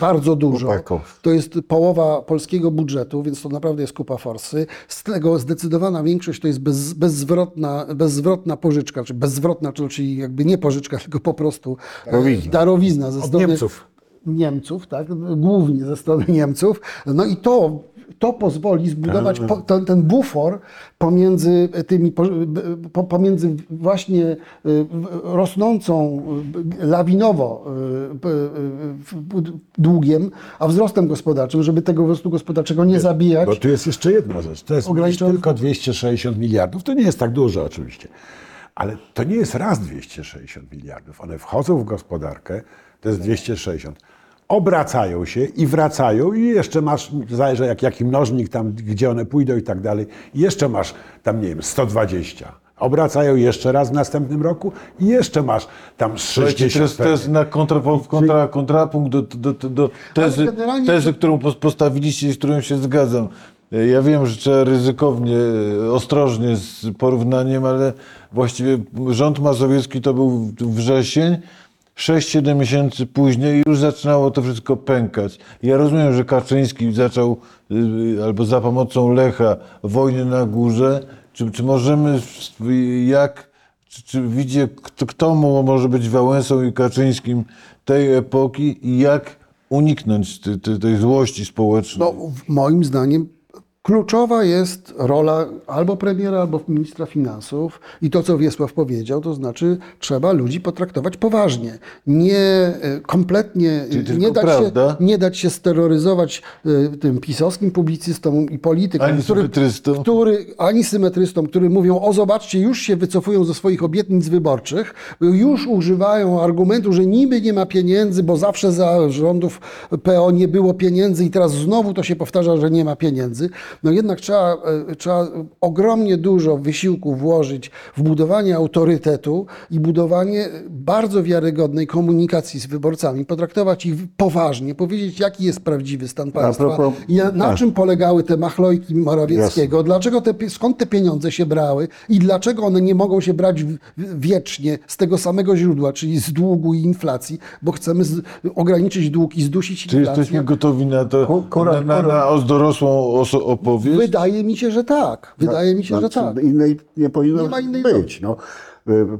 bardzo dużo. To jest połowa polskiego budżetu, więc to naprawdę jest kupa forsy. Z tego zdecydowana większość to jest bezzwrotna pożyczka, czy bezzwrotna, czyli jakby nie pożyczka, tylko po prostu darowizna ze strony Niemców, tak? Głównie ze strony Niemców. No i to pozwoli zbudować ten bufor pomiędzy właśnie rosnącą lawinowo długiem, a wzrostem gospodarczym, żeby tego wzrostu gospodarczego nie zabijać. Bo tu jest jeszcze jedna rzecz. To jest tylko 260 miliardów. To nie jest tak dużo oczywiście. Ale to nie jest raz 260 miliardów. One wchodzą w gospodarkę, to jest 260. Obracają się i wracają i jeszcze masz, zależy jaki mnożnik tam, gdzie one pójdą i tak dalej, i jeszcze masz tam, nie wiem, 120. Obracają jeszcze raz w następnym roku i jeszcze masz tam 60. To jest na kontrapunkt do tezy, którą postawiliście i z którą się zgadzam. Ja wiem, że trzeba ryzykownie, ostrożnie z porównaniem, ale właściwie rząd mazowiecki to był wrzesień, 6-7 miesięcy później już zaczynało to wszystko pękać. Ja rozumiem, że Kaczyński zaczął albo za pomocą Lecha wojnę na górze. Czy możemy, czy widzi, kto może być Wałęsą i Kaczyńskim tej epoki i jak uniknąć tej złości społecznej? No, moim zdaniem kluczowa jest rola albo premiera, albo ministra finansów i to, co Wiesław powiedział, to znaczy trzeba ludzi potraktować poważnie. Nie dać się steroryzować tym pisowskim publicystom i politykom, ani symetrystom, którzy mówią, o zobaczcie, już się wycofują ze swoich obietnic wyborczych, już używają argumentu, że niby nie ma pieniędzy, bo zawsze za rządów PO nie było pieniędzy i teraz znowu to się powtarza, że nie ma pieniędzy. No jednak trzeba ogromnie dużo wysiłku włożyć w budowanie autorytetu i budowanie bardzo wiarygodnej komunikacji z wyborcami, potraktować ich poważnie, powiedzieć, jaki jest prawdziwy stan państwa, na czym polegały te machlojki Morawieckiego, skąd te pieniądze się brały i dlaczego one nie mogą się brać wiecznie z tego samego źródła, czyli z długu i inflacji, bo chcemy ograniczyć dług i zdusić inflację. Czy jesteśmy gotowi na to, na dorosłą opowieść? Wydaje mi się, że tak. Nie ma innej drogi.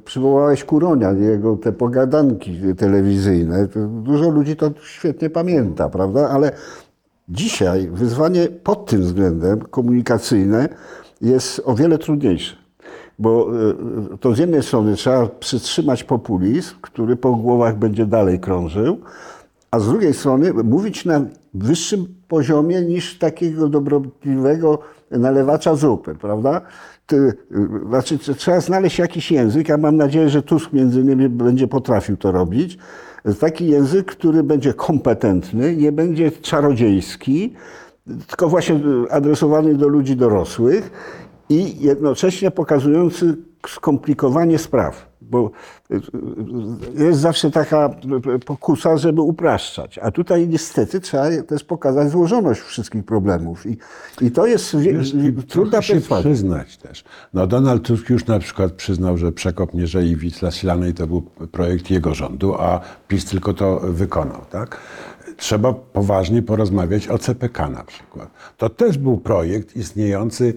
Przywołałeś Kuronia, jego te pogadanki telewizyjne. Dużo ludzi to świetnie pamięta, prawda? Ale dzisiaj wyzwanie pod tym względem komunikacyjne jest o wiele trudniejsze. Bo to z jednej strony trzeba przytrzymać populizm, który po głowach będzie dalej krążył, a z drugiej strony mówić na wyższym poziomie niż takiego dobrotliwego nalewacza zupy, prawda? Znaczy, trzeba znaleźć jakiś język, a mam nadzieję, że Tusk między innymi będzie potrafił to robić. Taki język, który będzie kompetentny, nie będzie czarodziejski, tylko właśnie adresowany do ludzi dorosłych i jednocześnie pokazujący skomplikowanie spraw, bo jest zawsze taka pokusa, żeby upraszczać, a tutaj niestety trzeba też pokazać złożoność wszystkich problemów i to jest trudna się przyznać też. No Donald Tusk już na przykład przyznał, że przekop Mierzei Wiślanej to był projekt jego rządu, a PiS tylko to wykonał, tak? Trzeba poważnie porozmawiać o CPK na przykład. To też był projekt istniejący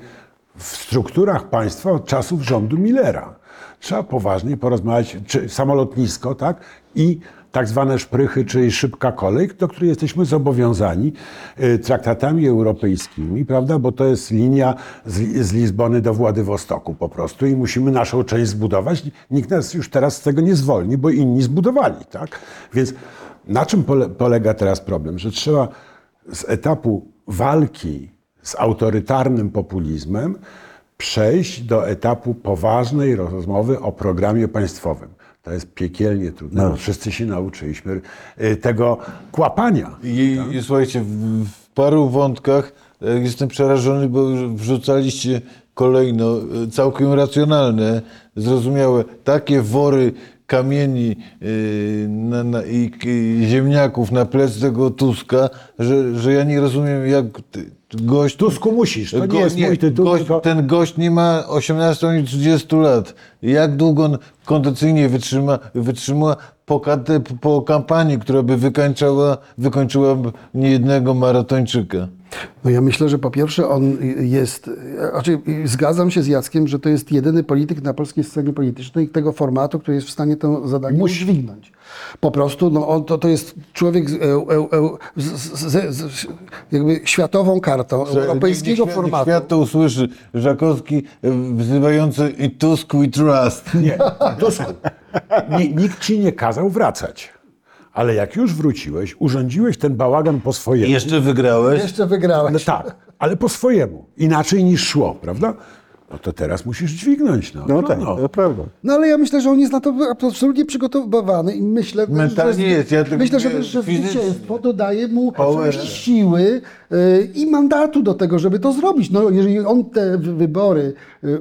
w strukturach państwa od czasów rządu Millera. Trzeba poważnie porozmawiać, czy samolotnisko, tak? I tak zwane szprychy, czyli szybka kolej, do której jesteśmy zobowiązani traktatami europejskimi, prawda? Bo to jest linia z Lizbony do Władywostoku po prostu i musimy naszą część zbudować. Nikt nas już teraz z tego nie zwolni, bo inni zbudowali, tak? Więc na czym polega teraz problem? Że trzeba z etapu walki z autorytarnym populizmem przejść do etapu poważnej rozmowy o programie państwowym. To jest piekielnie trudne. No. Wszyscy się nauczyliśmy tego kłapania. I słuchajcie, w paru wątkach jestem przerażony, bo wrzucaliście kolejno całkiem racjonalne, zrozumiałe, takie wory kamieni i ziemniaków na plec tego Tuska, że ja nie rozumiem, jak... Gość, Tusku musisz, to nie jest mój tytuł. Ten gość nie ma 18 ani 30 lat. Jak długo on kondycyjnie wytrzyma po kampanii, która by wykończyła niejednego maratończyka? No ja myślę, że po pierwsze on jest... Znaczy zgadzam się z Jackiem, że to jest jedyny polityk na polskiej scenie politycznej tego formatu, który jest w stanie to zadanie udźwignąć. Po prostu no, on to jest człowiek z jakby światową kartą, europejskiego formatu. Świat to usłyszy. Żakowski wzywający i Tusk we trust. Nie, Tusk. Nikt ci nie kazał wracać. Ale jak już wróciłeś, urządziłeś ten bałagan po swojemu. Jeszcze wygrałeś. No tak, ale po swojemu. Inaczej niż szło, prawda? No to teraz musisz dźwignąć. No tak, to prawda. No ale ja myślę, że on jest na to absolutnie przygotowany i myślę, że zwycięstwo dodaje mu siły i mandatu do tego, żeby to zrobić. No jeżeli on te wybory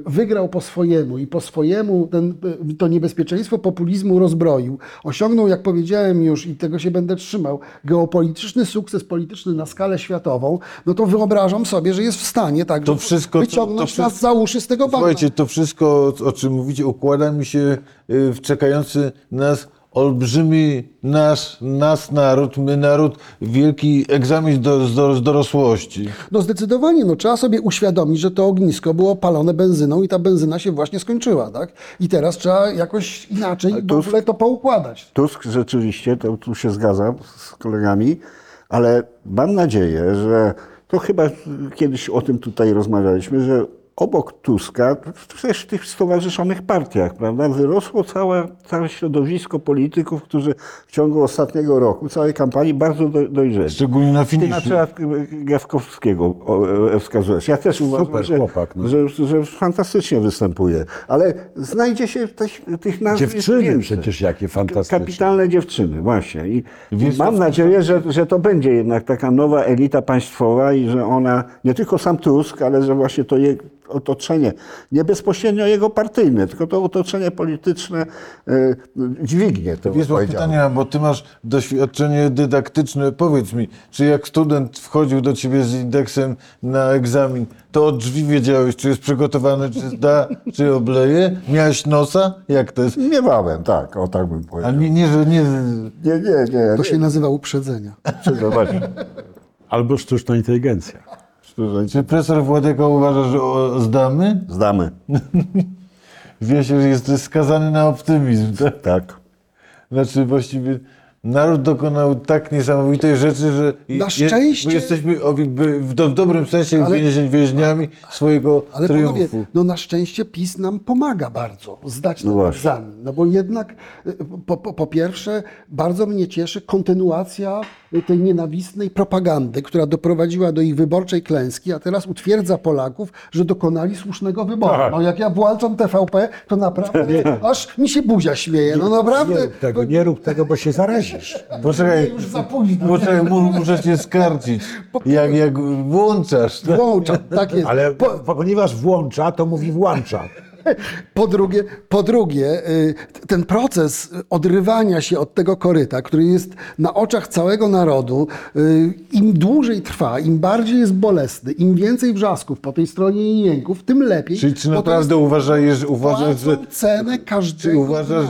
wygrał po swojemu i po swojemu to niebezpieczeństwo populizmu rozbroił, osiągnął, jak powiedziałem już i tego się będę trzymał, geopolityczny sukces polityczny na skalę światową, no to wyobrażam sobie, że jest w stanie tak wyciągnąć nas za uszy z tego bagna. Słuchajcie, to wszystko, o czym mówicie, układa mi się w czekający nas olbrzymi naród, wielki egzamin z dorosłości. No zdecydowanie, no trzeba sobie uświadomić, że to ognisko było palone benzyną i ta benzyna się właśnie skończyła, tak? I teraz trzeba jakoś inaczej w ogóle to poukładać. Tusk rzeczywiście, to tu się zgadzam z kolegami, ale mam nadzieję, że to chyba kiedyś o tym tutaj rozmawialiśmy, że obok Tuska, też w tych stowarzyszonych partiach, prawda, wyrosło całe środowisko polityków, którzy w ciągu ostatniego roku, całej kampanii bardzo dojrzeli. Szczególnie na finiszu. Na przykład Gawkowskiego wskazujesz. Ja też uważam, super, że, chłopak, no. że fantastycznie występuje. Ale znajdzie się tych nazw. Dziewczyny przecież jakie fantastyczne. Kapitalne dziewczyny, właśnie. I mam nadzieję, że to będzie jednak taka nowa elita państwowa i że ona, nie tylko sam Tusk, ale że właśnie to jej otoczenie, nie bezpośrednio jego partyjne, tylko to otoczenie polityczne dźwignie to. Wiesz, pytania, bo ty masz doświadczenie dydaktyczne. Powiedz mi, czy jak student wchodził do ciebie z indeksem na egzamin, to od drzwi wiedziałeś, czy jest przygotowany, czy zda, czy obleje? Miałeś nosa? Jak to jest? Miewałem, tak. O tak bym powiedział. A nie. To się nazywa uprzedzenia. Albo sztuczna inteligencja. Czy profesor Władyka uważa, że zdamy? Zdamy. Wiesiel jest skazany na optymizm, tak? Tak. Znaczy właściwie naród dokonał tak niesamowitej rzeczy, że na szczęście jesteśmy w dobrym sensie więźniami swojego triumfu. Panowie, no na szczęście PiS nam pomaga bardzo zdać ten egzamin. No bo jednak po pierwsze bardzo mnie cieszy kontynuacja tej nienawistnej propagandy, która doprowadziła do ich wyborczej klęski, a teraz utwierdza Polaków, że dokonali słusznego wyboru. No jak ja włączam TVP, to naprawdę aż mi się buzia śmieje. No naprawdę. Nie rób tego, bo się zarazisz. Poczekaj, już za późno. Poczekaj, muszę cię skarcić. Jak włączasz. Tak? Włączam, tak jest. Ale ponieważ włącza, to mówi włącza. Po drugie, ten proces odrywania się od tego koryta, który jest na oczach całego narodu, im dłużej trwa, im bardziej jest bolesny, im więcej wrzasków po tej stronie i jęków, tym lepiej. Czyli czy naprawdę uważasz, że cenę każdego. Uważasz,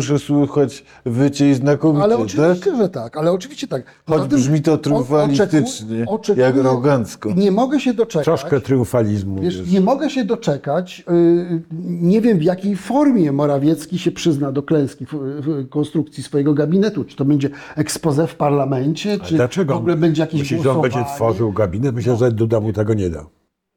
że słuchać wycie i znakomicie, ale oczywiście, tak? Że tak, ale oczywiście tak. Choć brzmi to triumfalistycznie, jak arogancko. Nie mogę się doczekać. Troszkę triumfalizmu. Wiesz, nie mogę się doczekać. Nie wiem, w jakiej formie Morawiecki się przyzna do klęski w konstrukcji swojego gabinetu. Czy to będzie expose w parlamencie, czy dlaczego? W ogóle będzie jakieś głosowanie? Myślisz, że on będzie tworzył gabinet? Myślę, że Duda mu tego nie da.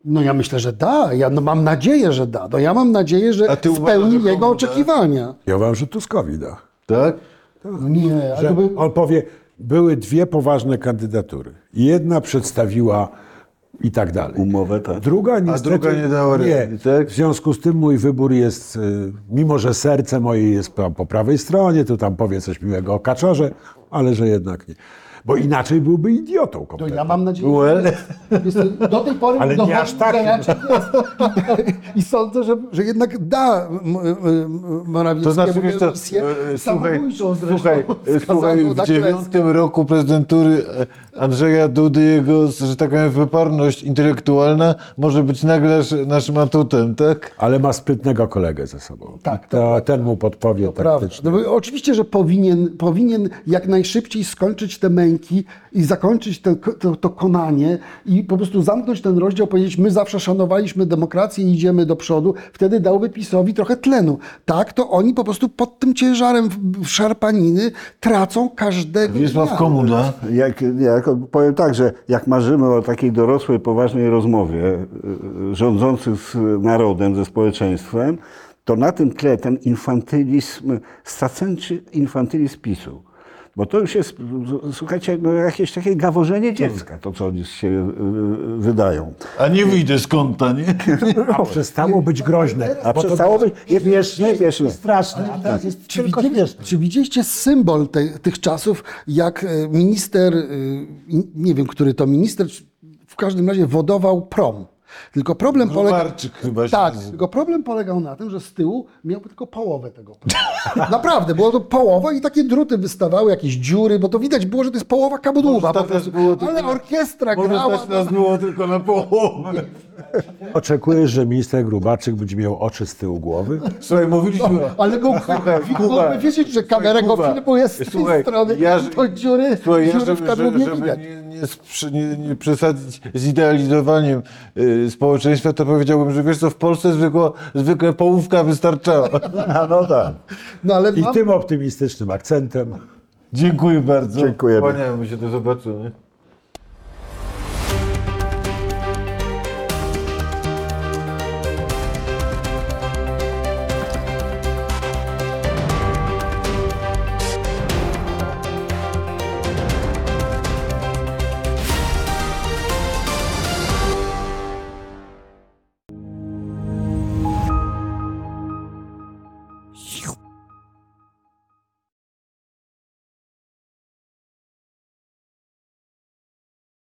No ja myślę, że da. Mam nadzieję, że da. No ja mam nację, że spełni jego oczekiwania. Ja uważam, że Tuskowi da. Tak? Nie. Ale on powie, były dwie poważne kandydatury. Jedna przedstawiła i tak dalej. Umowę, tak. Druga niestety, a druga nie dała rady, tak? W związku z tym mój wybór jest, mimo że serce moje jest po prawej stronie, to tam powie coś miłego o Kaczorze, ale że jednak nie. Bo inaczej byłby idiotą kompletnie. Ja mam nadzieję, że do tej pory ale nie aż tak. I sądzę, że jednak da Morawieckiemu misję samobójczą zresztą. Słuchaj, w 9 roku prezydentury Andrzeja Dudy jego, że tak powiem, wyparność intelektualna może być nagle naszym atutem, tak? Ale ma sprytnego kolegę ze sobą. Tak. Ten mu podpowie taktycznie. No, oczywiście, że powinien jak najszybciej skończyć te męki i zakończyć to konanie i po prostu zamknąć ten rozdział, powiedzieć, my zawsze szanowaliśmy demokrację i idziemy do przodu, wtedy dałby PiS-owi trochę tlenu. Tak, to oni po prostu pod tym ciężarem szarpaniny tracą każdego dnia. Wiesław Komuna. Powiem tak, że jak marzymy o takiej dorosłej, poważnej rozmowie rządzących z narodem, ze społeczeństwem, to na tym tle ten infantylizm, stacenczy infantylizm PiS-u. Bo to już jest, słuchajcie, no jakieś takie gaworzenie dziecka, to co oni się wydają. A nie wyjdzie z kąta, nie? A przestało być groźne. A przestało być śmieszne. Straszne. A teraz jest tylko śmieszne. Czy widzieliście symbol tych czasów, jak minister, nie wiem, który to minister, w każdym razie wodował prom. Tylko problem polegał na tym, że z tyłu miał tylko połowę tego promu. Naprawdę, było to połowa i takie druty wystawały, jakieś dziury, bo to widać było, że to jest połowa kabudłowa. Ale orkiestra grała. Może nas było tylko na połowę. Oczekujesz, że minister Grubarczyk będzie miał oczy z tyłu głowy? Słuchaj, mówiliśmy... No, ale go mógłby wiedzieć, że kamerę go filmuje z tej strony, to dziury w kadłubie widać. Nie przesadzić z idealizowaniem społeczeństwa, to powiedziałbym, że wiesz co, w Polsce zwykle połówka wystarczała. No tak. No, ale i tym optymistycznym akcentem. Dziękuję bardzo. Dziękujemy. Kłaniamy się, do zobaczenia.